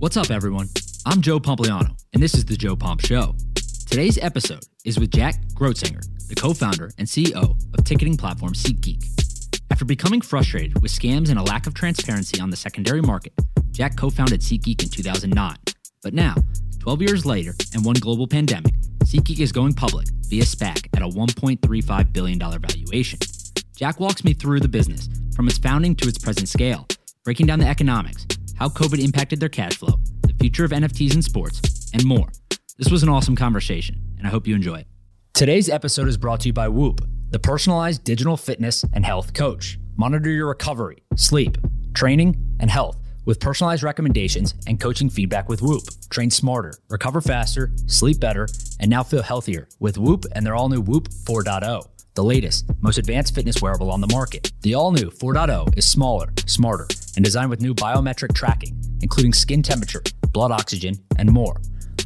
What's up, everyone? I'm Joe Pompliano, and this is the Joe Pomp Show. Today's episode is with Jack Groetzinger, the co-founder and CEO of ticketing platform SeatGeek. After becoming frustrated with scams and a lack of transparency on the secondary market, Jack co-founded SeatGeek in 2009. But now, 12 years later and one global pandemic, SeatGeek is going public via SPAC at a $1.35 billion valuation. Jack walks me through the business, from its founding to its present scale, breaking down the economics, how COVID impacted their cash flow, the future of NFTs and sports, and more. This was an awesome conversation, and I hope you enjoy it. Today's episode is brought to you by Whoop, the personalized digital fitness and health coach. Monitor your recovery, sleep, training, and health with personalized recommendations and coaching feedback with Whoop. Train smarter, recover faster, sleep better, and now feel healthier with Whoop and their all-new Whoop 4.0, the latest, most advanced fitness wearable on the market. The all-new 4.0 is smaller, smarter, and designed with new biometric tracking, including skin temperature, blood oxygen, and more.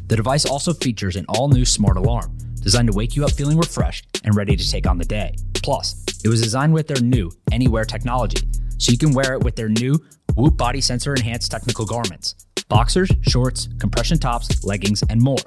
The device also features an all-new smart alarm, designed to wake you up feeling refreshed and ready to take on the day. Plus, it was designed with their new Anywhere technology, so you can wear it with their new Whoop body sensor enhanced technical garments, boxers, shorts, compression tops, leggings, and more.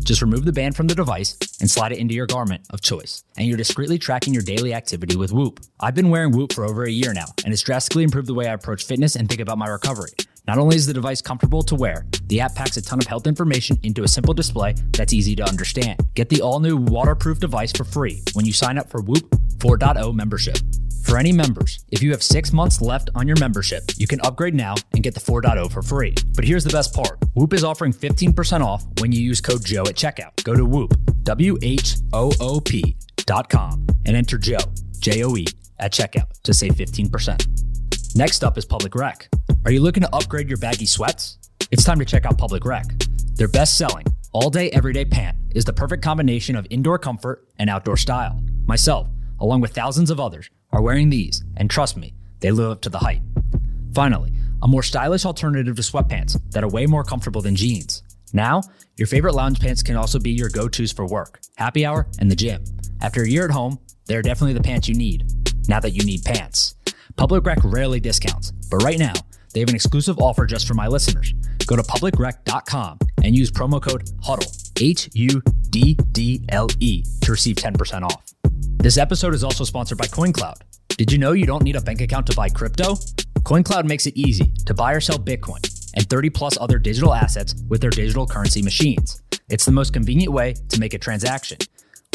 Just remove the band from the device and slide it into your garment of choice, and you're discreetly tracking your daily activity with Whoop. I've been wearing Whoop for over a year now, and it's drastically improved the way I approach fitness and think about my recovery. Not only is the device comfortable to wear, the app packs a ton of health information into a simple display that's easy to understand. Get the all-new waterproof device for free when you sign up for Whoop 4.0 membership. For any members, if you have 6 months left on your membership, you can upgrade now and get the 4.0 for free. But here's the best part. Whoop is offering 15% off when you use code Joe at checkout. Go to Whoop, WHOOP.com and enter Joe, J-O-E, at checkout to save 15%. Next up is Public Rec. Are you looking to upgrade your baggy sweats? It's time to check out Public Rec. Their best-selling, all-day, everyday pant is the perfect combination of indoor comfort and outdoor style. Myself, along with thousands of others, are wearing these, and trust me, they live up to the hype. Finally, a more stylish alternative to sweatpants that are way more comfortable than jeans. Now, your favorite lounge pants can also be your go-tos for work, happy hour, and the gym. After a year at home, they're definitely the pants you need, now that you need pants. Public Rec rarely discounts, but right now, they have an exclusive offer just for my listeners. Go to publicrec.com and use promo code HUDDLE, H-U-D-D-L-E, to receive 10% off. This episode is also sponsored by CoinCloud. Did you know you don't need a bank account to buy crypto? CoinCloud makes it easy to buy or sell Bitcoin and 30 plus other digital assets with their digital currency machines. It's the most convenient way to make a transaction.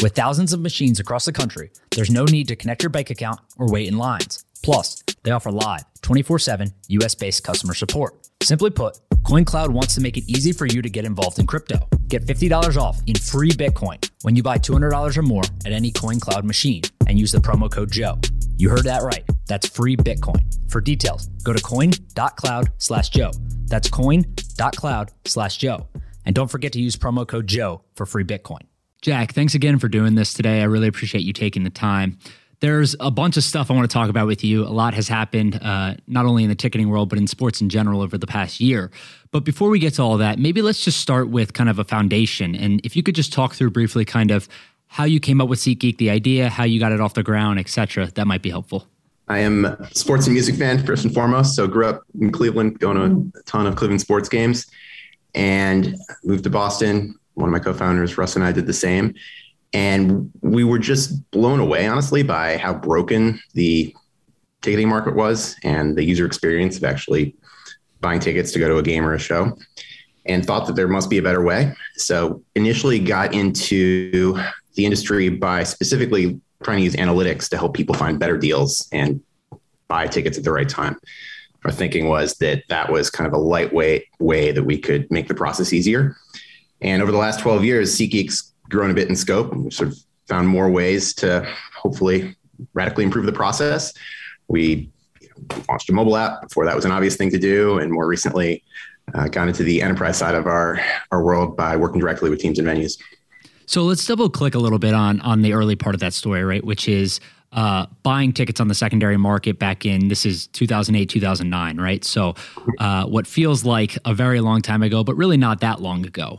With thousands of machines across the country, there's no need to connect your bank account or wait in lines. Plus, they offer live, 24/7 US-based customer support. Simply put, CoinCloud wants to make it easy for you to get involved in crypto. Get $50 off in free Bitcoin when you buy $200 or more at any CoinCloud machine and use the promo code Joe. You heard that right. That's free Bitcoin. For details, go to coin.cloud/Joe. That's coin.cloud/Joe. And don't forget to use promo code Joe for free Bitcoin. Jack, thanks again for doing this today. I really appreciate you taking the time. There's a bunch of stuff I want to talk about with you. A lot has happened, not only in the ticketing world, but in sports in general over the past year. But before we get to all that, maybe let's just start with kind of a foundation. And if you could just talk through briefly kind of how you came up with SeatGeek, the idea, how you got it off the ground, et cetera, that might be helpful. I am a sports and music fan first and foremost. So grew up in Cleveland, going to a ton of Cleveland sports games and moved to Boston. One of my co-founders, Russ, and I did the same. And we were just blown away, honestly, by how broken the ticketing market was and the user experience of actually buying tickets to go to a game or a show, and thought that there must be a better way. So initially got into the industry by specifically trying to use analytics to help people find better deals and buy tickets at the right time. Our thinking was that that was kind of a lightweight way that we could make the process easier. And over the last 12 years, SeatGeek's grown a bit in scope and sort of found more ways to hopefully radically improve the process. We launched a mobile app. Before that was an obvious thing to do. And more recently got into the enterprise side of our world by working directly with teams and venues. So let's double click a little bit on the early part of that story, right? Which is buying tickets on the secondary market back in, this is 2008, 2009, right? So what feels like a very long time ago, but really not that long ago.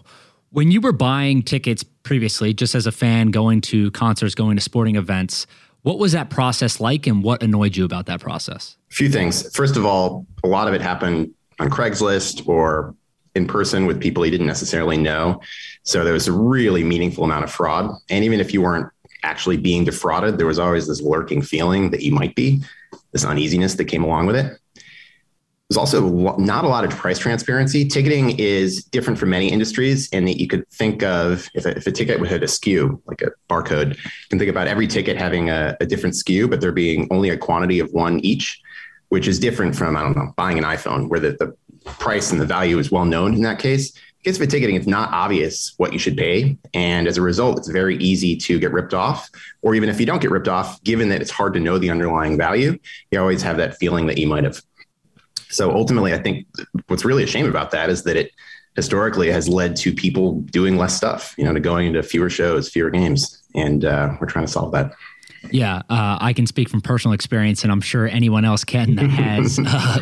When you were buying tickets previously, just as a fan, going to concerts, going to sporting events, what was that process like and what annoyed you about that process? A few things. First of all, a lot of it happened on Craigslist or in person with people he didn't necessarily know. So there was a really meaningful amount of fraud. And even if you weren't actually being defrauded, there was always this lurking feeling that you might be, this uneasiness that came along with it. There's also not a lot of price transparency. Ticketing is different from many industries in that you could think of, if a ticket would hit a SKU, like a barcode, you can think about every ticket having a different SKU, but there being only a quantity of one each, which is different from, I don't know, buying an iPhone, where the price and the value is well known in that case. In case of ticketing, it's not obvious what you should pay. And as a result, it's very easy to get ripped off. Or even if you don't get ripped off, given that it's hard to know the underlying value, you always have that feeling that you might have. So ultimately, I think what's really a shame about that is that it historically has led to people doing less stuff, to going into fewer shows, fewer games. And we're trying to solve that. Yeah, I can speak from personal experience, and I'm sure anyone else can that has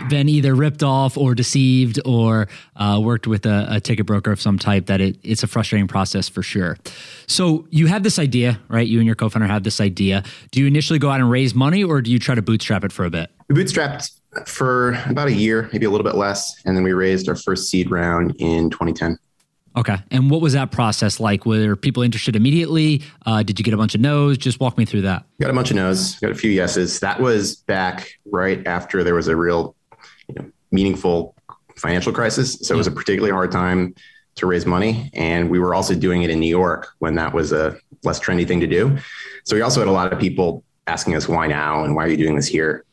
been either ripped off or deceived or worked with a ticket broker of some type, that it's a frustrating process for sure. So you have this idea, right? You and your co-founder have this idea. Do you initially go out and raise money, or do you try to bootstrap it for a bit? We bootstrapped for about a year, maybe a little bit less. And then we raised our first seed round in 2010. Okay. And what was that process like? Were people interested immediately? Did you get a bunch of no's? Just walk me through that. Got a bunch of no's, got a few yeses. That was back right after there was a real, meaningful financial crisis. So it was a particularly hard time to raise money. And we were also doing it in New York when that was a less trendy thing to do. So we also had a lot of people asking us why now and why are you doing this here?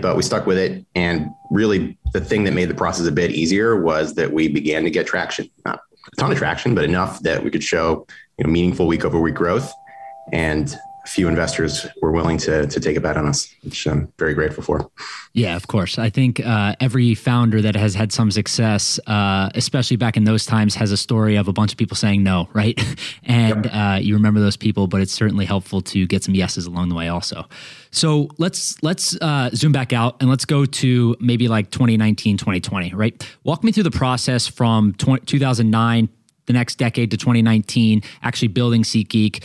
But we stuck with it. And really the thing that made the process a bit easier was that we began to get traction, not a ton of traction, but enough that we could show meaningful week over week growth. And a few investors were willing to take a bet on us, which I'm very grateful for. Yeah, of course. I think every founder that has had some success, especially back in those times, has a story of a bunch of people saying no, right? And yep. You remember those people, but it's certainly helpful to get some yeses along the way also. So let's zoom back out and let's go to maybe like 2019, 2020, right? Walk me through the process from 2009, the next decade, to 2019, actually building SeatGeek.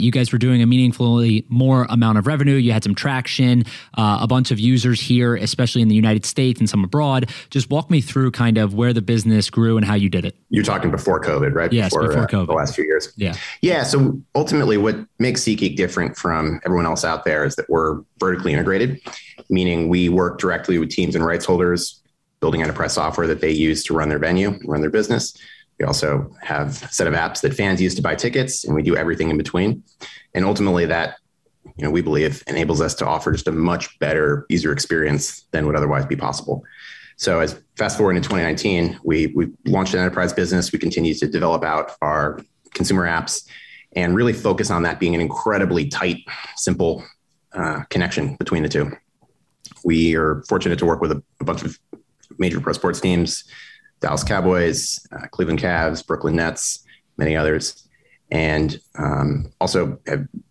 You guys were doing a meaningfully more amount of revenue. You had some traction, a bunch of users here, especially in the United States and some abroad. Just walk me through kind of where the business grew and how you did it. You're talking before COVID, right? Yes, before COVID. The last few years. Yeah. Yeah. So ultimately what makes SeatGeek different from everyone else out there is that we're vertically integrated, meaning we work directly with teams and rights holders, building enterprise software that they use to run their venue, run their business. We also have a set of apps that fans use to buy tickets, and we do everything in between. And ultimately that, we believe enables us to offer just a much better user experience than would otherwise be possible. So as fast forward into 2019, we launched an enterprise business. We continue to develop out our consumer apps and really focus on that being an incredibly tight, simple connection between the two. We are fortunate to work with a bunch of major pro sports teams, Dallas Cowboys, Cleveland Cavs, Brooklyn Nets, many others, and also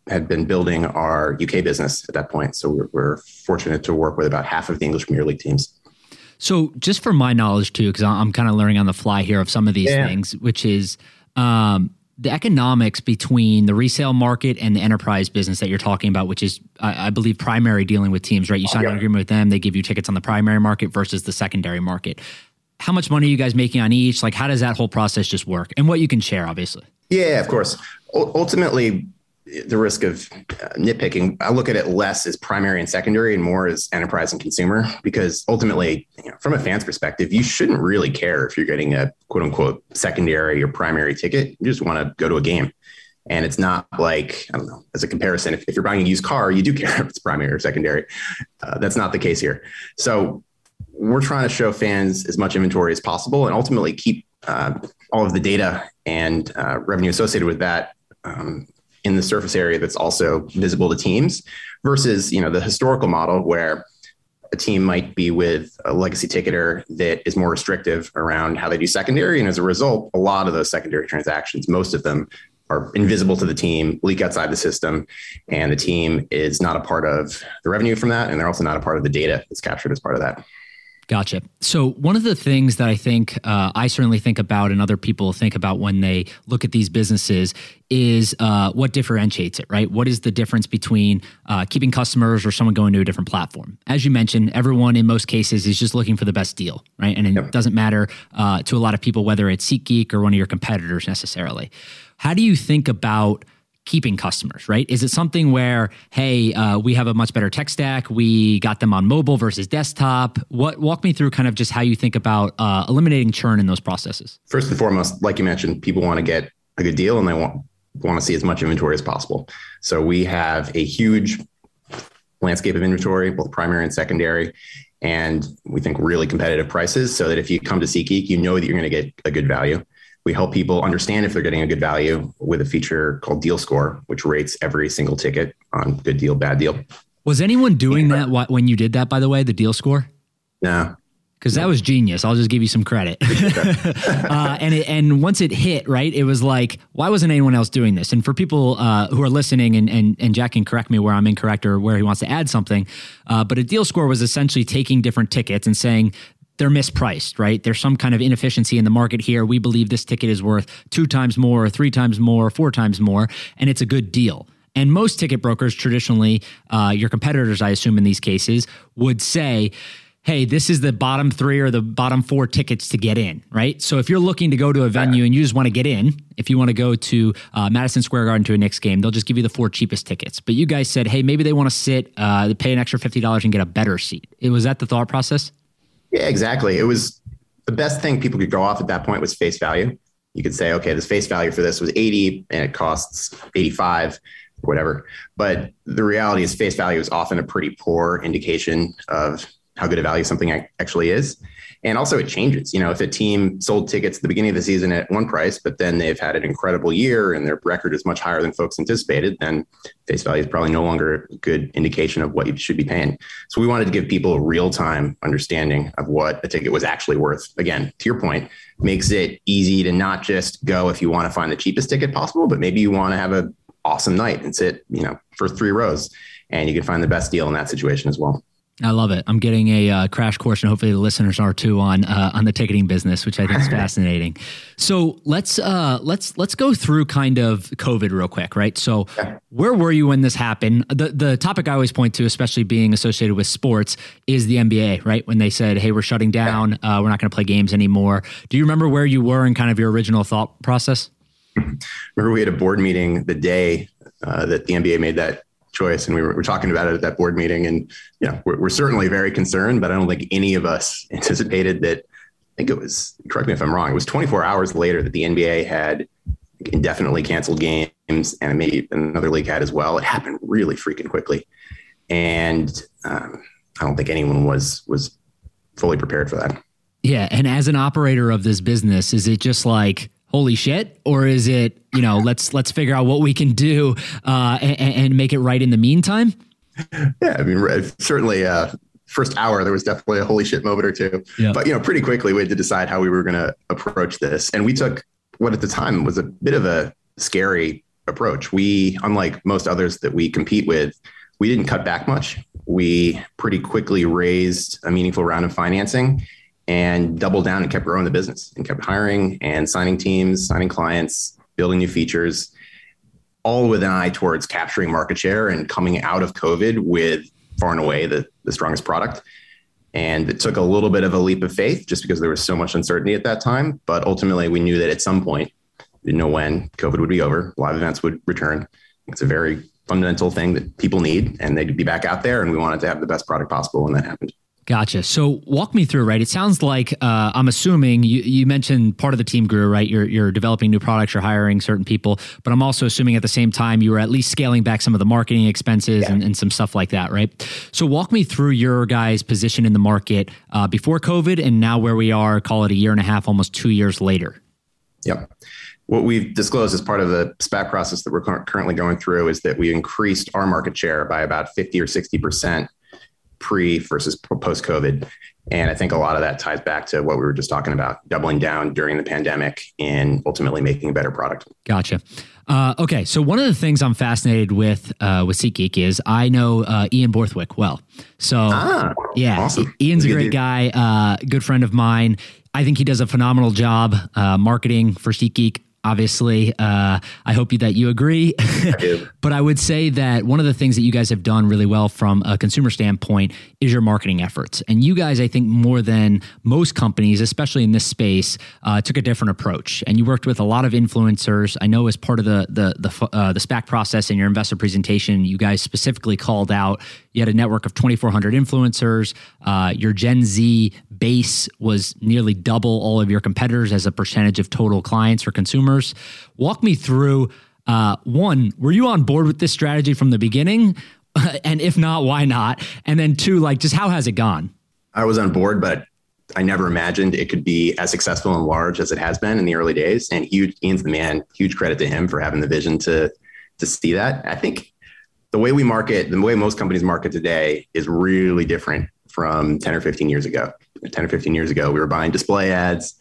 had been building our UK business at that point. So we're fortunate to work with about half of the English Premier League teams. So just for my knowledge too, because I'm kind of learning on the fly here of some of these things, which is the economics between the resale market and the enterprise business that you're talking about, which is, I believe, primary dealing with teams, right? You sign an agreement with them, they give you tickets on the primary market versus the secondary market. How much money are you guys making on each? Like, how does that whole process just work? And what you can share, obviously. Yeah, of course. Ultimately, the risk of nitpicking, I look at it less as primary and secondary and more as enterprise and consumer, because ultimately, from a fan's perspective, you shouldn't really care if you're getting a quote unquote secondary or primary ticket. You just want to go to a game. And it's not like, I don't know, as a comparison, if you're buying a used car, you do care if it's primary or secondary. That's not the case here. So we're trying to show fans as much inventory as possible and ultimately keep all of the data and revenue associated with that in the surface area that's also visible to teams versus, the historical model where a team might be with a legacy ticketer that is more restrictive around how they do secondary. And as a result, a lot of those secondary transactions, most of them, are invisible to the team, leak outside the system, and the team is not a part of the revenue from that. And they're also not a part of the data that's captured as part of that. Gotcha. So one of the things that I think I certainly think about, and other people think about when they look at these businesses, is what differentiates it, right? What is the difference between keeping customers or someone going to a different platform? As you mentioned, everyone in most cases is just looking for the best deal, right? And it doesn't matter to a lot of people whether it's SeatGeek or one of your competitors necessarily. How do you think about keeping customers, right? Is it something where, hey, we have a much better tech stack, we got them on mobile versus desktop? Walk me through kind of just how you think about eliminating churn in those processes. First and foremost, like you mentioned, people want to get a good deal and they want to see as much inventory as possible. So we have a huge landscape of inventory, both primary and secondary, and we think really competitive prices so that if you come to SeatGeek, you know that you're going to get a good value. We help people understand if they're getting a good value with a feature called Deal Score, which rates every single ticket on good deal, bad deal. Was anyone doing that when you did that, by the way, the Deal Score? No. Because that was genius. I'll just give you some credit. And once it hit, right, it was like, why wasn't anyone else doing this? And for people who are listening, and Jack can correct me where I'm incorrect or where he wants to add something, but a Deal Score was essentially taking different tickets and saying, they're mispriced, right? There's some kind of inefficiency in the market here. We believe this ticket is worth 2 times more, 3 times more, 4 times more, and it's a good deal. And most ticket brokers traditionally, your competitors, I assume in these cases, would say, hey, this is the bottom 3 or the bottom 4 tickets to get in, right? So if you're looking to go to a venue and you just want to get in, if you want to go to Madison Square Garden to a Knicks game, they'll just give you the 4 cheapest tickets. But you guys said, hey, maybe they want to sit, they pay an extra $50 and get a better seat. Was that the thought process? Yeah, exactly. It was the best thing people could go off at that point was face value. You could say, okay, this face value for this was 80 and it costs 85, whatever. But the reality is face value is often a pretty poor indication of how good a value something actually is. And also it changes. You know, if a team sold tickets at the beginning of the season at one price, but then they've had an incredible year and their record is much higher than folks anticipated, then face value is probably no longer a good indication of what you should be paying. So we wanted to give people a real-time understanding of what a ticket was actually worth. Again, to your point, makes it easy to not just go if you want to find the cheapest ticket possible, but maybe you want to have an awesome night and sit, you know, for 3 rows and you can find the best deal in that situation as well. I love it. I'm getting a crash course, and hopefully the listeners are too on the ticketing business, which I think is fascinating. So let's go through kind of COVID real quick, right? So where were you when this happened? The topic I always point to, especially being associated with sports, is the NBA, right? When they said, "Hey, we're shutting down. We're not going to play games anymore." Do you remember where you were in kind of your original thought process? Remember, we had a board meeting the day that the NBA made that choice. And we were talking about it at that board meeting, and we're certainly very concerned, but I don't think any of us anticipated that. I think it was, correct me if I'm wrong, it was 24 hours later that the NBA had indefinitely canceled games, and maybe another league had as well. It happened really freaking quickly. And I don't think anyone was fully prepared for that. Yeah. And as an operator of this business, is it just like, holy shit? Or is it, let's figure out what we can do and make it right in the meantime? Yeah, I mean, certainly first hour, there was definitely a holy shit moment or two. Yeah. But, pretty quickly we had to decide how we were going to approach this. And we took what at the time was a bit of a scary approach. We, unlike most others that we compete with, we didn't cut back much. We pretty quickly raised a meaningful round of financing and doubled down and kept growing the business and kept hiring and signing teams, signing clients, building new features, all with an eye towards capturing market share and coming out of COVID with far and away the strongest product. And it took a little bit of a leap of faith just because there was so much uncertainty at that time. But ultimately, we knew that at some point, we didn't know when, COVID would be over, live events would return. It's a very fundamental thing that people need, and they'd be back out there. And we wanted to have the best product possible when that happened. Gotcha. So walk me through, right? It sounds like, I'm assuming you mentioned part of the team grew, right? You're developing new products, you're hiring certain people, but I'm also assuming at the same time, you were at least scaling back some of the marketing expenses and some stuff like that, right? So walk me through your guys' position in the market before COVID and now where we are, call it a year and a half, almost 2 years later. Yep. What we've disclosed as part of the SPAC process that we're currently going through is that we increased our market share by about 50 or 60% pre versus post COVID. And I think a lot of that ties back to what we were just talking about, doubling down during the pandemic and ultimately making a better product. Gotcha. Okay. So one of the things I'm fascinated with SeatGeek is I know Ian Borthwick well. So yeah, awesome. Ian's a great guy, good friend of mine. I think he does a phenomenal job marketing for SeatGeek. Obviously, I hope that you agree, but I would say that one of the things that you guys have done really well from a consumer standpoint is your marketing efforts. And you guys, I think more than most companies, especially in this space, took a different approach. And you worked with a lot of influencers. I know as part of the SPAC process in your investor presentation, you guys specifically called out, you had a network of 2,400 influencers. Your Gen Z base was nearly double all of your competitors as a percentage of total clients or consumers. Walk me through, one, were you on board with this strategy from the beginning? And if not, why not? And then two, like, just how has it gone? I was on board, but I never imagined it could be as successful and large as it has been in the early days. And Ian's the man, huge credit to him for having the vision to see that. I think the way we market, the way most companies market today is really different from 10 or 15 years ago. 10 or 15 years ago, we were buying display ads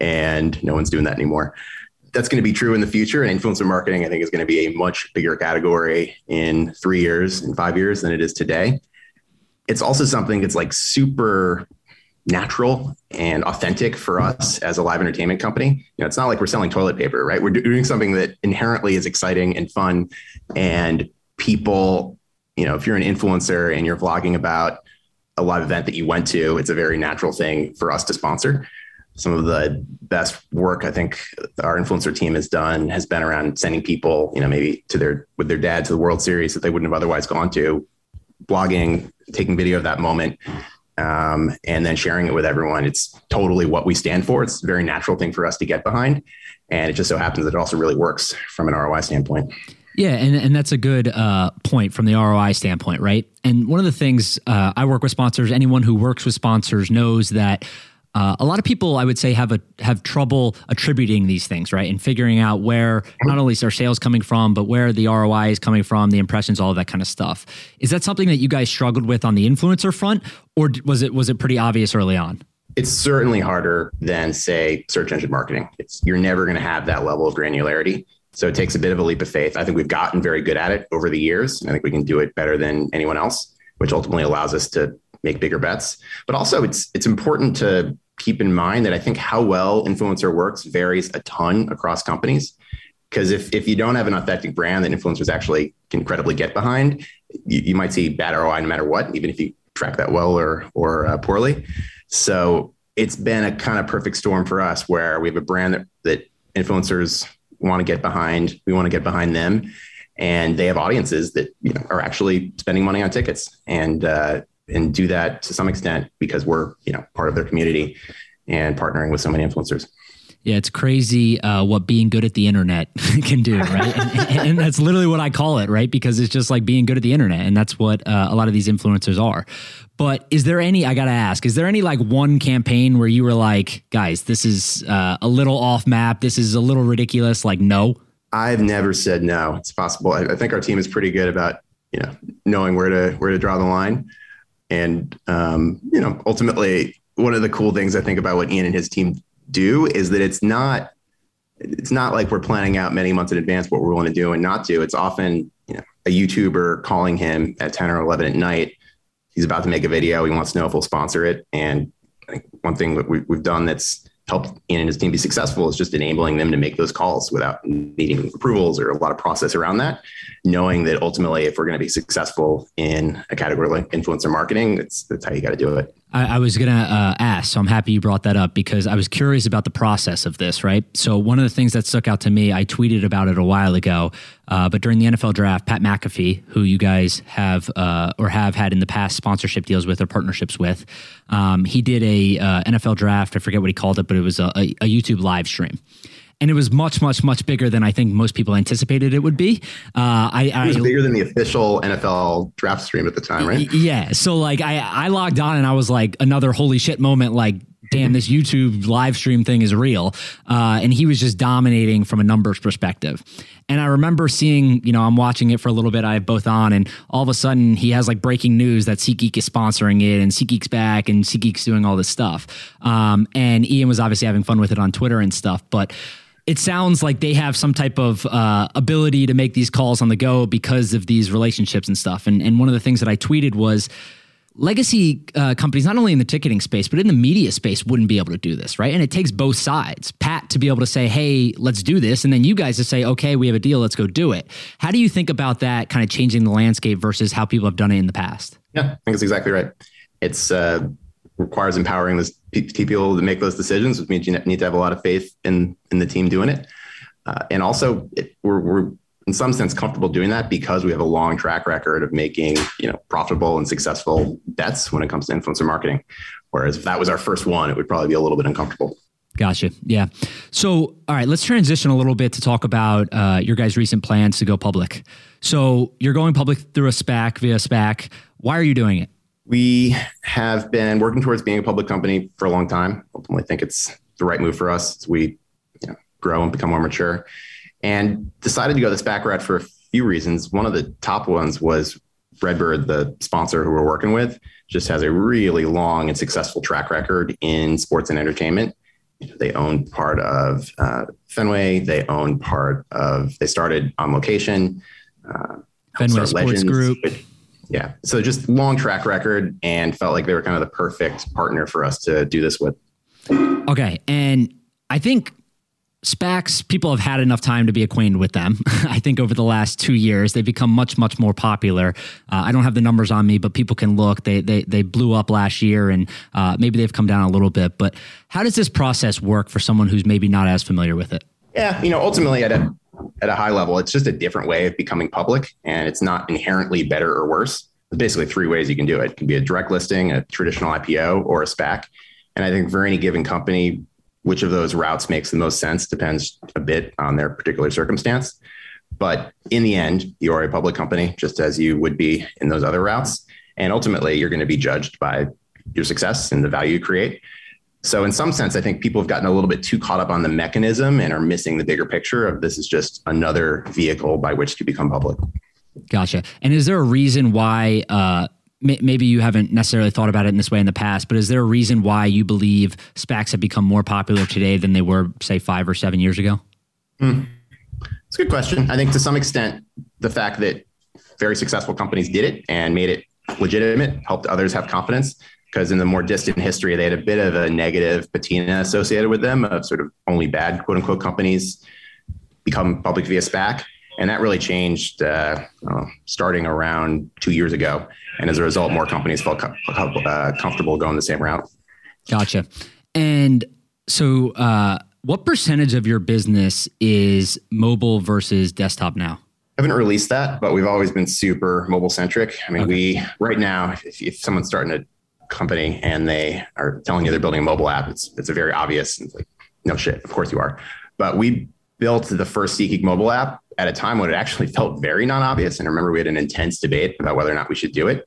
and no one's doing that anymore. That's going to be true in the future. And influencer marketing, I think, is going to be a much bigger category in 3 years, in 5 years than it is today. It's also something that's like super natural and authentic for us as a live entertainment company. You know, it's not like we're selling toilet paper, right? We're doing something that inherently is exciting and fun. And people, you know, if you're an influencer and you're vlogging about a live event that you went to, it's a very natural thing for us to sponsor. Some of the best work I think our influencer team has done has been around sending people, you know, maybe with their dad to the World Series that they wouldn't have otherwise gone to, blogging, taking video of that moment, and then sharing it with everyone. It's totally what we stand for. It's a very natural thing for us to get behind. And it just so happens that it also really works from an ROI standpoint. Yeah. And that's a good point from the ROI standpoint, right? And one of the things I work with sponsors, anyone who works with sponsors knows that a lot of people, I would say, have trouble attributing these things, right? And figuring out where not only is our sales coming from, but where the ROI is coming from, the impressions, all of that kind of stuff. Is that something that you guys struggled with on the influencer front, or was it pretty obvious early on? It's certainly harder than, say, search engine marketing. You're never going to have that level of granularity. So it takes a bit of a leap of faith. I think we've gotten very good at it over the years, and I think we can do it better than anyone else, which ultimately allows us to make bigger bets. But also it's important to keep in mind that I think how well influencer works varies a ton across companies. Because if you don't have an authentic brand that influencers actually can credibly get behind, you might see bad ROI no matter what, even if you track that well or poorly. So it's been a kind of perfect storm for us where we have a brand that influencers want to get behind. We want to get behind them, and they have audiences that, you know, are actually spending money on tickets and do that to some extent because we're, you know, part of their community and partnering with so many influencers. Yeah, it's crazy what being good at the internet can do, right? And that's literally what I call it, right? Because it's just like being good at the internet, and that's what a lot of these influencers are. But is there any like one campaign where you were like, guys, this is a little off map, this is a little ridiculous, like no? I've never said no. It's possible. I think our team is pretty good about, you know, knowing where to draw the line. And, you know, ultimately, one of the cool things I think about what Ian and his team do is that it's not like we're planning out many months in advance what we're willing to do and not do. It's often, you know, a YouTuber calling him at 10 or 11 at night. He's about to make a video. He wants to know if we'll sponsor it. And I think one thing that we've done that's helped Ian and his team be successful is just enabling them to make those calls without needing approvals or a lot of process around that, knowing that ultimately if we're going to be successful in a category like influencer marketing, that's how you got to do it. I was going to ask, so I'm happy you brought that up because I was curious about the process of this, right? So one of the things that stuck out to me, I tweeted about it a while ago, but during the NFL draft, Pat McAfee, who you guys have or have had in the past sponsorship deals with or partnerships with, he did a NFL draft, I forget what he called it, but it was a YouTube live stream. And it was much, much, much bigger than I think most people anticipated it would be. It was bigger than the official NFL draft stream at the time, right? Yeah. So like I logged on and I was like, another holy shit moment, like damn, this YouTube live stream thing is real. And he was just dominating from a numbers perspective. And I remember seeing, you know, I'm watching it for a little bit. I have both on, and all of a sudden he has like breaking news that SeatGeek is sponsoring it, and SeatGeek's back, and SeatGeek's doing all this stuff. And Ian was obviously having fun with it on Twitter and stuff, but it sounds like they have some type of ability to make these calls on the go because of these relationships and stuff. And one of the things that I tweeted was, legacy companies, not only in the ticketing space, but in the media space, wouldn't be able to do this, right? And it takes both sides. Pat to be able to say, hey, let's do this. And then you guys to say, okay, we have a deal, let's go do it. How do you think about that kind of changing the landscape versus how people have done it in the past? Yeah, I think that's exactly right. It's requires empowering those people to make those decisions, which means you need to have a lot of faith in the team doing it. And also we're in some sense comfortable doing that because we have a long track record of making, you know, profitable and successful bets when it comes to influencer marketing. Whereas if that was our first one, it would probably be a little bit uncomfortable. Gotcha. Yeah. So, all right, let's transition a little bit to talk about your guys' recent plans to go public. So you're going public through a SPAC, via SPAC. Why are you doing it? We have been working towards being a public company for a long time. Ultimately, I think it's the right move for us as we grow and become more mature. And decided to go the SPAC route for a few reasons. One of the top ones was Redbird, the sponsor who we're working with, just has a really long and successful track record in sports and entertainment. They own part of Fenway. They own part of, they started On Location. Fenway Sports Group. Yeah. So just long track record, and felt like they were kind of the perfect partner for us to do this with. Okay. And I think SPACs, people have had enough time to be acquainted with them. I think over the last 2 years, they've become much, much more popular. I don't have the numbers on me, but people can look. They blew up last year, and maybe they've come down a little bit. But how does this process work for someone who's maybe not as familiar with it? Yeah, ultimately at a high level, it's just a different way of becoming public, and it's not inherently better or worse. There's basically three ways you can do it. It can be a direct listing, a traditional IPO, or a SPAC. And I think for any given company, which of those routes makes the most sense depends a bit on their particular circumstance. But in the end, you are a public company, just as you would be in those other routes. And ultimately, you're going to be judged by your success and the value you create. So in some sense, I think people have gotten a little bit too caught up on the mechanism and are missing the bigger picture of this is just another vehicle by which to become public. Gotcha. And is there a reason why, maybe you haven't necessarily thought about it in this way in the past, but is there a reason why you believe SPACs have become more popular today than they were, say, 5 or 7 years ago? It's a good question. I think to some extent, the fact that very successful companies did it and made it legitimate helped others have confidence, because in the more distant history, they had a bit of a negative patina associated with them of sort of only bad, quote unquote, companies become public via SPAC. And that really changed starting around 2 years ago. And as a result, more companies felt comfortable going the same route. Gotcha. And so what percentage of your business is mobile versus desktop now? I haven't released that, but we've always been super mobile centric. I mean, Okay. We right now, if someone's starting a company and they are telling you they're building a mobile app, it's a very obvious, it's like, no shit, of course you are. But we built the first SeatGeek mobile app at a time when it actually felt very non-obvious. And I remember we had an intense debate about whether or not we should do it.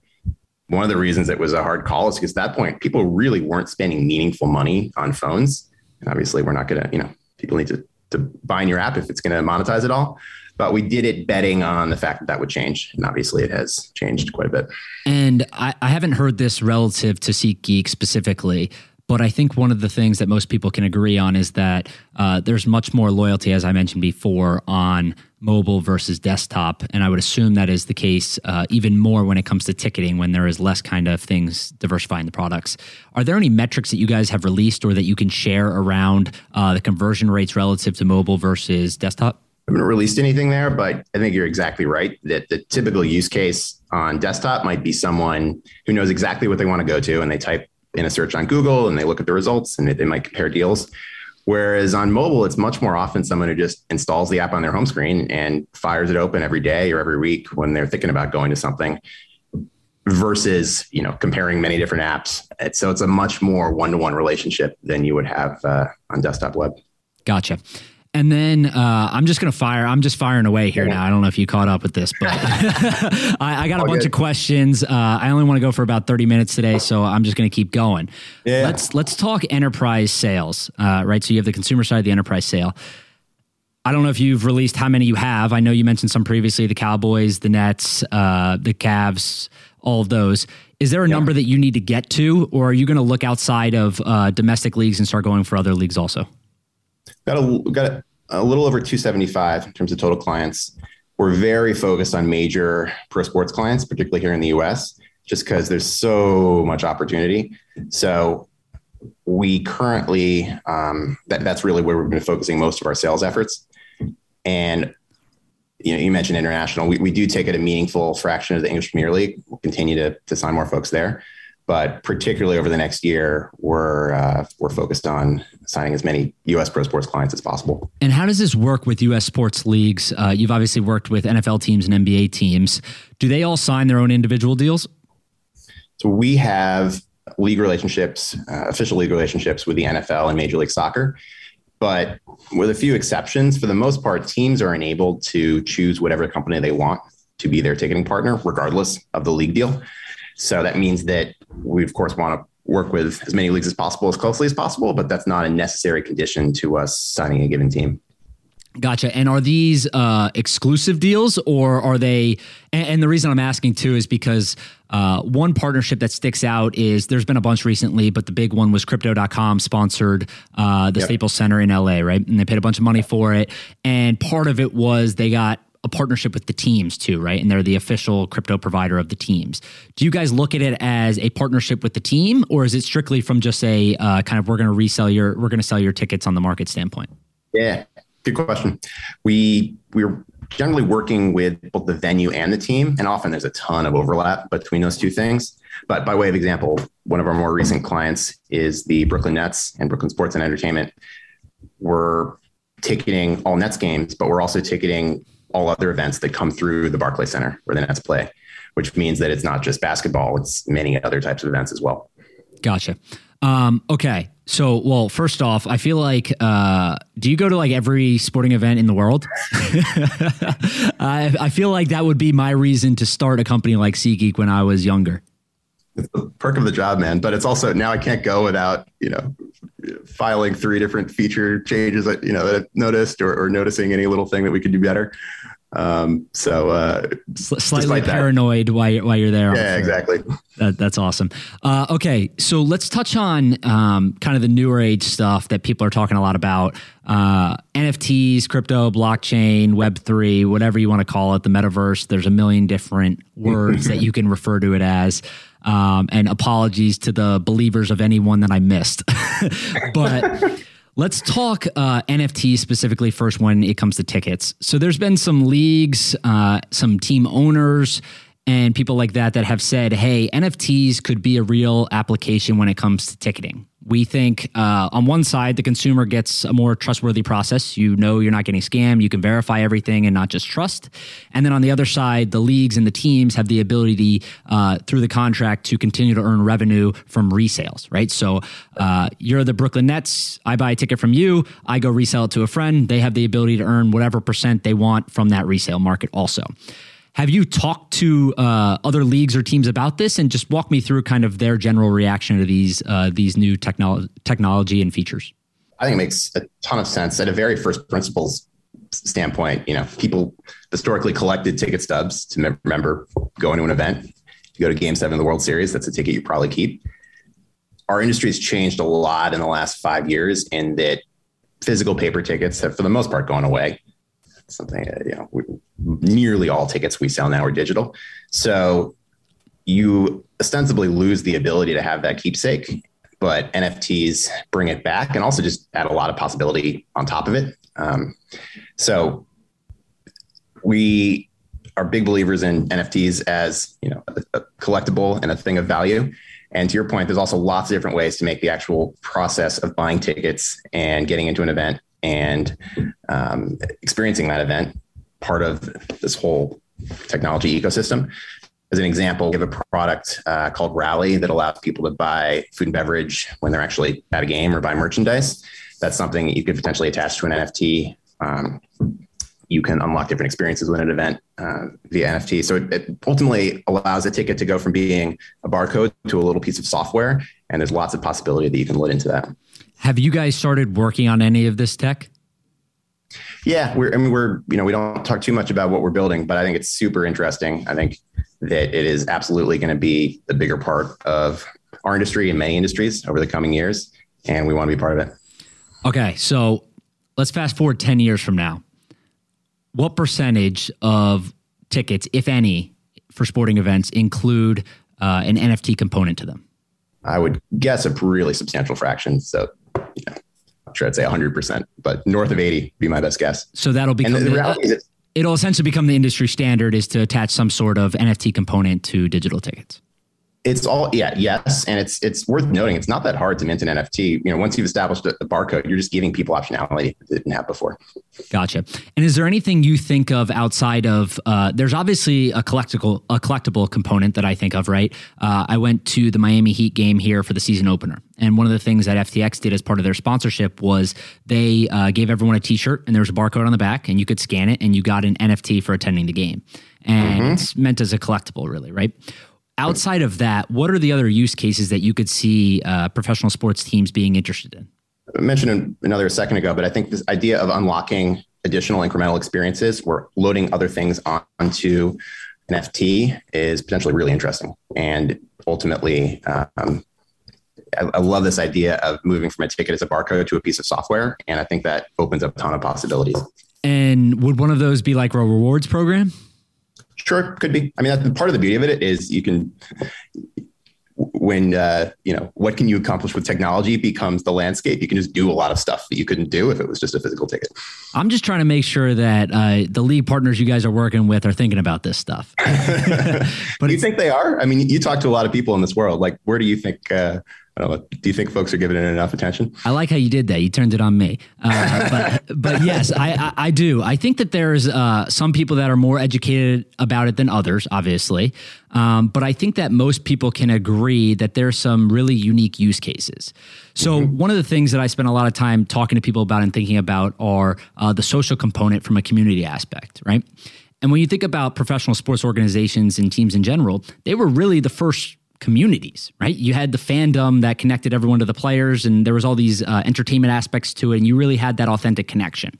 One of the reasons it was a hard call is because at that point, people really weren't spending meaningful money on phones. And obviously we're not going to, people need to buy in your app if it's going to monetize it all. But we did it betting on the fact that would change. And obviously it has changed quite a bit. And I haven't heard this relative to SeatGeek specifically, but I think one of the things that most people can agree on is that there's much more loyalty, as I mentioned before, on mobile versus desktop. And I would assume that is the case even more when it comes to ticketing, when there is less kind of things diversifying the products. Are there any metrics that you guys have released or that you can share around the conversion rates relative to mobile versus desktop? I haven't released anything there, but I think you're exactly right that the typical use case on desktop might be someone who knows exactly what they want to go to, and they type in a search on Google and they look at the results and they might compare deals. Whereas on mobile, it's much more often someone who just installs the app on their home screen and fires it open every day or every week when they're thinking about going to something versus, comparing many different apps. And so it's a much more one-to-one relationship than you would have on desktop web. Gotcha. And then I'm just firing away here now. I don't know if you caught up with this, but I got a bunch of questions. I only want to go for about 30 minutes today, so I'm just going to keep going. Yeah. Let's talk enterprise sales, right? So you have the consumer side, the enterprise sale. I don't know if you've released how many you have. I know you mentioned some previously, the Cowboys, the Nets, the Cavs, all of those. Is there a number that you need to get to, or are you going to look outside of domestic leagues and start going for other leagues also? Got a little over 275 in terms of total clients. We're very focused on major pro sports clients, particularly here in the US, just because there's so much opportunity. So we currently, that's really where we've been focusing most of our sales efforts. And you mentioned international. We do take it a meaningful fraction of the English Premier League. We'll continue to sign more folks there. But particularly over the next year, we're focused on signing as many U.S. pro sports clients as possible. And how does this work with U.S. sports leagues? You've obviously worked with NFL teams and NBA teams. Do they all sign their own individual deals? So we have league relationships, official league relationships with the NFL and Major League Soccer. But with a few exceptions, for the most part, teams are enabled to choose whatever company they want to be their ticketing partner, regardless of the league deal. So that means that we, of course, want to work with as many leagues as possible, as closely as possible, but that's not a necessary condition to us signing a given team. Gotcha. And are these exclusive deals, or are they? And the reason I'm asking too is because one partnership that sticks out is there's been a bunch recently, but the big one was Crypto.com sponsored the Staples Center in LA, right? And they paid a bunch of money for it. And part of it was they got a partnership with the teams too, right? And they're the official crypto provider of the teams. Do you guys look at it as a partnership with the team, or is it strictly from just a kind of we're going to sell your tickets on the market standpoint? Yeah, good question. We're generally working with both the venue and the team, and often there's a ton of overlap between those two things. But by way of example, one of our more recent clients is the Brooklyn Nets and Brooklyn Sports and Entertainment. We're ticketing all Nets games, but we're also ticketing all other events that come through the Barclays Center where the Nets play, which means that it's not just basketball, it's many other types of events as well. Gotcha. Okay. So, well, first off, I feel like, do you go to like every sporting event in the world? I feel like that would be my reason to start a company like SeatGeek when I was younger. It's the perk of the job, man. But it's also now I can't go without, filing 3 different feature changes that, that I've noticed or noticing any little thing that we could do better. Slightly paranoid while you're there. Yeah, exactly. That's awesome. Okay. So let's touch on, kind of the newer age stuff that people are talking a lot about, NFTs, crypto, blockchain, Web3, whatever you want to call it, the metaverse. There's a million different words that you can refer to it as. And apologies to the believers of anyone that I missed, but let's talk NFT specifically first when it comes to tickets. So there's been some leagues, some team owners and people like that have said, hey, NFTs could be a real application when it comes to ticketing. We think on one side, the consumer gets a more trustworthy process. You're not getting scammed. You can verify everything and not just trust. And then on the other side, the leagues and the teams have the ability through the contract to continue to earn revenue from resales, right? So you're the Brooklyn Nets. I buy a ticket from you. I go resell it to a friend. They have the ability to earn whatever % they want from that resale market also. Have you talked to other leagues or teams about this, and just walk me through kind of their general reaction to these new technology and features? I think it makes a ton of sense at a very first principles standpoint. People historically collected ticket stubs to remember going to an event. If you go to Game 7 of the World Series, that's a ticket you probably keep. Our industry has changed a lot in the last 5 years, in that physical paper tickets have, for the most part, gone away. Something, nearly all tickets we sell now are digital. So you ostensibly lose the ability to have that keepsake, but NFTs bring it back and also just add a lot of possibility on top of it. So we are big believers in NFTs as, a collectible and a thing of value. And to your point, there's also lots of different ways to make the actual process of buying tickets and getting into an event and experiencing that event part of this whole technology ecosystem. As an example, we have a product called Rally that allows people to buy food and beverage when they're actually at a game, or buy merchandise. That's something that you could potentially attach to an NFT You can unlock different experiences with an event via NFT. So it ultimately allows a ticket to go from being a barcode to a little piece of software. And there's lots of possibility that you can load into that. Have you guys started working on any of this tech? Yeah, we don't talk too much about what we're building, but I think it's super interesting. I think that it is absolutely going to be the bigger part of our industry and many industries over the coming years. And we want to be part of it. Okay. So let's fast forward 10 years from now. What percentage of tickets, if any, for sporting events include an NFT component to them? I would guess a really substantial fraction. So, I'm sure I'd say 100%, but north of 80 would be my best guess. So that'll become it'll essentially become the industry standard is to attach some sort of NFT component to digital tickets. It's all, yes. And it's worth noting, it's not that hard to mint an NFT. Once you've established a barcode, you're just giving people optionality that didn't have before. Gotcha. And is there anything you think of outside of, there's obviously a collectible component that I think of, right? I went to the Miami Heat game here for the season opener. And one of the things that FTX did as part of their sponsorship was they gave everyone a t-shirt and there was a barcode on the back and you could scan it and you got an NFT for attending the game. And It's meant as a collectible really, right? Outside of that, what are the other use cases that you could see professional sports teams being interested in? I mentioned another a second ago, but I think this idea of unlocking additional incremental experiences or loading other things onto an NFT is potentially really interesting. And ultimately, I love this idea of moving from a ticket as a barcode to a piece of software. And I think that opens up a ton of possibilities. And would one of those be like a rewards program? Sure, could be. I mean, that's part of the beauty of it is you can, when, what can you accomplish with technology becomes the landscape. You can just do a lot of stuff that you couldn't do if it was just a physical ticket. I'm just trying to make sure that the league partners you guys are working with are thinking about this stuff. But do you think they are? I mean, you talk to a lot of people in this world. Like, where do you think, do you think folks are giving it enough attention? I like how you did that. You turned it on me. But yes, I do. I think that there's some people that are more educated about it than others, obviously. But I think that most people can agree that there's some really unique use cases. So one of the things that I spend a lot of time talking to people about and thinking about are the social component from a community aspect, right? And when you think about professional sports organizations and teams in general, they were really the first communities, right? You had the fandom that connected everyone to the players and there was all these entertainment aspects to it and you really had that authentic connection.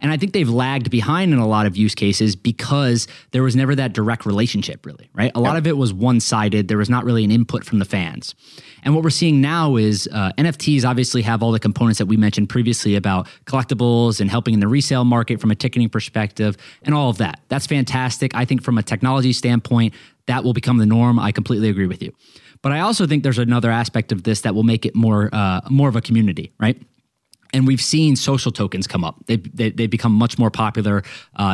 And I think they've lagged behind in a lot of use cases because there was never that direct relationship really, right? A lot of it was one-sided. There was not really an input from the fans. And what we're seeing now is NFTs obviously have all the components that we mentioned previously about collectibles and helping in the resale market from a ticketing perspective and all of that. That's fantastic. I think from a technology standpoint, that will become the norm. I completely agree with you. But I also think there's another aspect of this that will make it more of a community, right? And we've seen social tokens come up. They become much more popular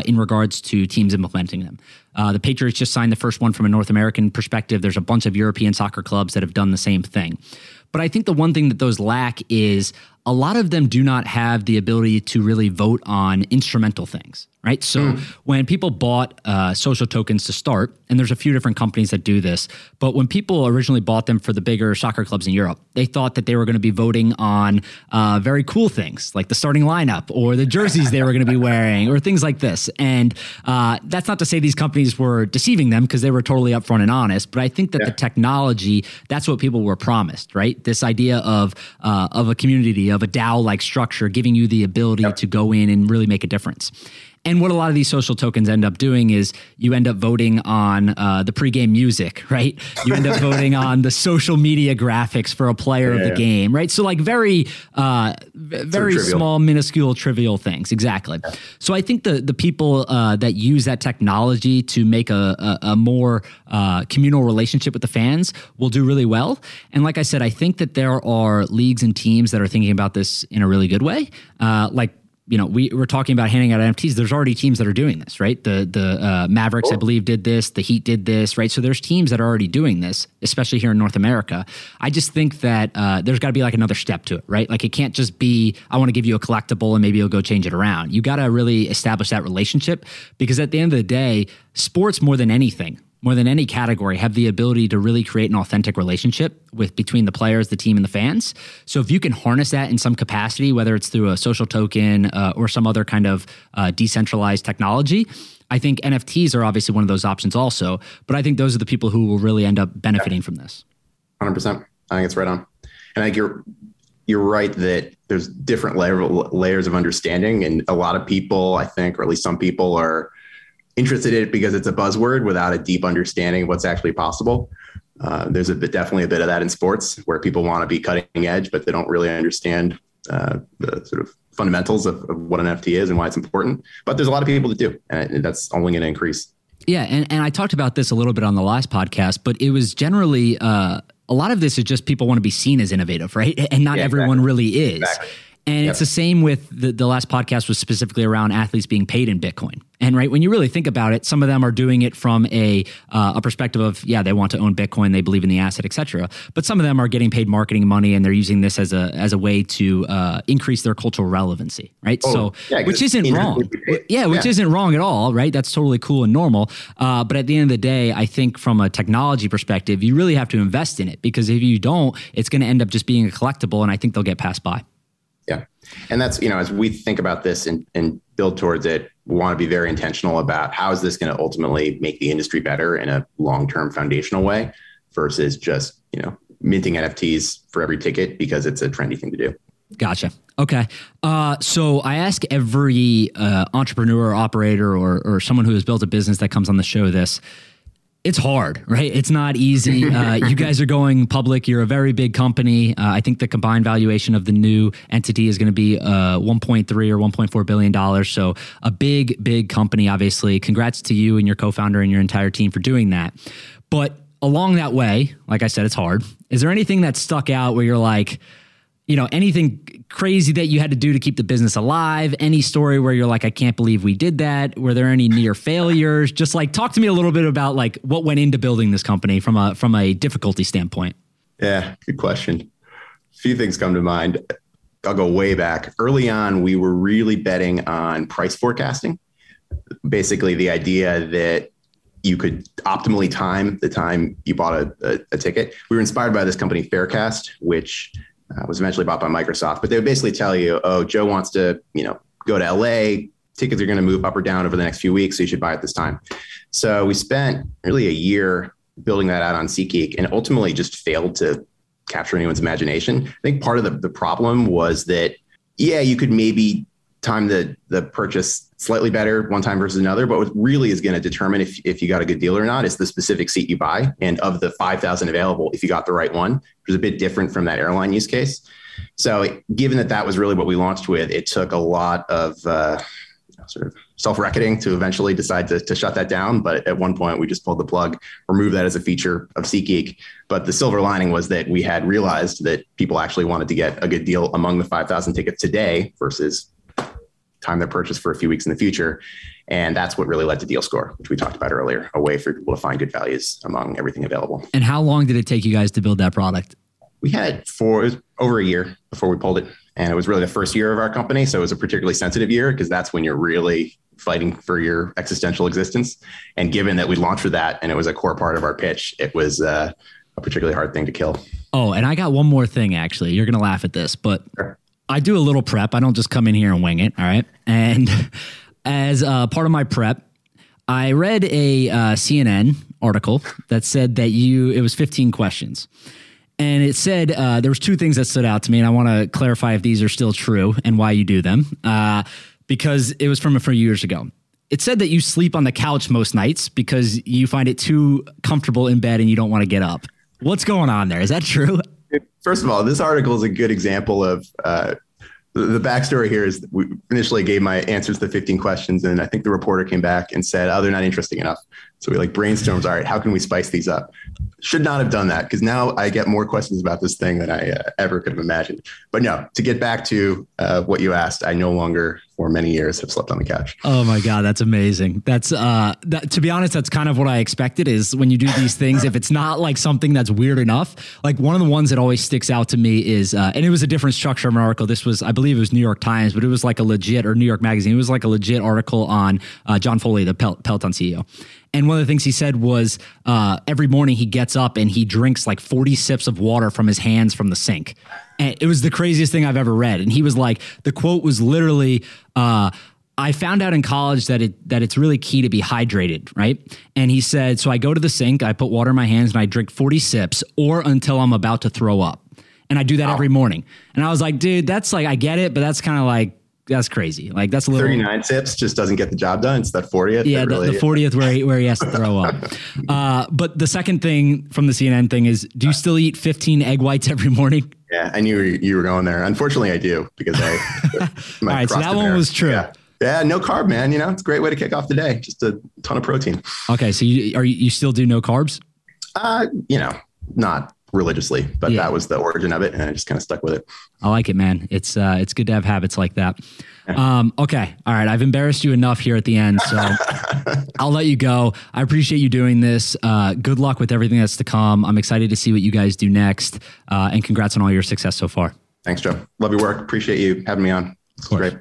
in regards to teams implementing them. The Patriots just signed the first one from a North American perspective. There's a bunch of European soccer clubs that have done the same thing. But I think the one thing that those lack is a lot of them do not have the ability to really vote on instrumental things, right? So when people bought social tokens to start, and there's a few different companies that do this, but when people originally bought them for the bigger soccer clubs in Europe, they thought that they were going to be voting on very cool things like the starting lineup or the jerseys they were going to be wearing or things like this. And that's not to say these companies were deceiving them because they were totally upfront and honest, but I think that the technology, that's what people were promised, right? This idea of a community, of a DAO-like structure, giving you the ability to go in and really make a difference. And what a lot of these social tokens end up doing is you end up voting on the pregame music, right? You end up voting on the social media graphics for a player of the game, right? So like very small, minuscule, trivial things. Exactly. Yeah. So I think the people that use that technology to make a more communal relationship with the fans will do really well. And like I said, I think that there are leagues and teams that are thinking about this in a really good way. We're talking about handing out NFTs. There's already teams that are doing this, right? The Mavericks, I believe, did this. The Heat did this, right? So there's teams that are already doing this, especially here in North America. I just think that there's got to be like another step to it, right? Like it can't just be, I want to give you a collectible and maybe you'll go change it around. You got to really establish that relationship because at the end of the day, sports more than anything more than any category, have the ability to really create an authentic relationship with between the players, the team, and the fans. So if you can harness that in some capacity, whether it's through a social token or some other kind of decentralized technology, I think NFTs are obviously one of those options also. But I think those are the people who will really end up benefiting from this. 100%. I think it's right on. And I think you're right that there's different layers of understanding. And a lot of people, I think, or at least some people, are interested in it because it's a buzzword without a deep understanding of what's actually possible. There's definitely a bit of that in sports where people want to be cutting edge, but they don't really understand the sort of fundamentals of what an NFT is and why it's important. But there's a lot of people that do, and that's only going to increase. Yeah, and I talked about this a little bit on the last podcast, but it was generally... a lot of this is just people want to be seen as innovative, right? And not everyone really is. Exactly. And it's the same with the last podcast was specifically around athletes being paid in Bitcoin. And right, when you really think about it, some of them are doing it from a perspective of, yeah, they want to own Bitcoin, they believe in the asset, et cetera. But some of them are getting paid marketing money and they're using this as a way to increase their cultural relevancy, right? Which isn't wrong. Isn't wrong at all, right? That's totally cool and normal. But at the end of the day, I think from a technology perspective, you really have to invest in it, because if you don't, it's going to end up just being a collectible, and I think they'll get passed by. Yeah. And that's, as we think about this and build towards it, we want to be very intentional about how is this going to ultimately make the industry better in a long-term foundational way versus just, minting NFTs for every ticket because it's a trendy thing to do. Gotcha. Okay. So I ask every entrepreneur, operator, or someone who has built a business that comes on the show this. It's hard, right? It's not easy. You guys are going public. You're a very big company. I think the combined valuation of the new entity is going to be $1.3 or $1.4 billion. So a big, big company, obviously. Congrats to you and your co-founder and your entire team for doing that. But along that way, like I said, it's hard. Is there anything that stuck out where you're like, anything crazy that you had to do to keep the business alive? Any story where you're like, I can't believe we did that? Were there any near failures? Just talk to me a little bit about what went into building this company from a difficulty standpoint. Yeah, good question. A few things come to mind. I'll go way back. Early on, we were really betting on price forecasting. Basically, the idea that you could optimally time the time you bought a ticket. We were inspired by this company, Farecast, which... was eventually bought by Microsoft, but they would basically tell you, oh, Joe wants to, go to LA. Tickets are going to move up or down over the next few weeks, so you should buy at this time. So we spent really a year building that out on SeatGeek and ultimately just failed to capture anyone's imagination. I think part of the problem was that, you could maybe time the purchase slightly better one time versus another, but what really is going to determine if you got a good deal or not is the specific seat you buy, and of the 5,000 available, if you got the right one, which is a bit different from that airline use case. So given that was really what we launched with, it took a lot of sort of self-reckoning to eventually decide to shut that down. But at one point we just pulled the plug, removed that as a feature of SeatGeek. But the silver lining was that we had realized that people actually wanted to get a good deal among the 5,000 tickets today versus time their purchase for a few weeks in the future. And that's what really led to Deal Score, which we talked about earlier, a way for people to find good values among everything available. And how long did it take you guys to build that product? We had it was over a year before we pulled it. And it was really the first year of our company. So it was a particularly sensitive year because that's when you're really fighting for your existential existence. And given that we launched with that and it was a core part of our pitch, it was a particularly hard thing to kill. Oh, and I got one more thing, actually. You're going to laugh at this, but... Sure. I do a little prep. I don't just come in here and wing it. All right. And as part of my prep, I read a CNN article that said that it was 15 questions. And it said there was two things that stood out to me, and I want to clarify if these are still true and why you do them, because it was from a few years ago. It said that you sleep on the couch most nights because you find it too comfortable in bed and you don't want to get up. What's going on there? Is that true? First of all, this article is a good example of the backstory here is we initially gave my answers to 15 questions. And I think the reporter came back and said, they're not interesting enough. So we brainstormed, all right, how can we spice these up? Should not have done that, because now I get more questions about this thing than I ever could have imagined. But no, to get back to what you asked, I no longer for many years have slept on the couch. Oh my God, that's amazing. That's to be honest, that's kind of what I expected is when you do these things, if it's not something that's weird enough, one of the ones that always sticks out to me is, and it was a different structure of an article. This was, I believe it was New York Times, but it was a legit, or New York Magazine. It was a legit article on John Foley, the Peloton CEO. And one of the things he said was every morning he gets up and he drinks like 40 sips of water from his hands from the sink. And it was the craziest thing I've ever read. And he was like, the quote was literally, I found out in college that it's really key to be hydrated, right? And he said, so I go to the sink, I put water in my hands and I drink 40 sips or until I'm about to throw up. And I do that every morning. And I was like, dude, that's like, I get it, but that's kind of like, that's crazy. Like that's a little 39 sips just doesn't get the job done. It's that 40th. Yeah, the 40th where he has to throw up. But the second thing from the CNN thing is, do you still eat 15 egg whites every morning? Yeah, I knew you were going there. Unfortunately, I do because I. All right, so that one was true. Yeah. Yeah, no carb, man. You know, it's a great way to kick off the day. Just a ton of protein. Okay, so you still do no carbs? You know, not religiously, but yeah. That was the origin of it, and I just kind of stuck with it. I like it, man. It's good to have habits like that. Yeah. Okay, all right. I've embarrassed you enough here at the end, so I'll let you go. I appreciate you doing this. Good luck with everything that's to come. I'm excited to see what you guys do next, and congrats on all your success so far. Thanks, Joe. Love your work. Appreciate you having me on. It's great.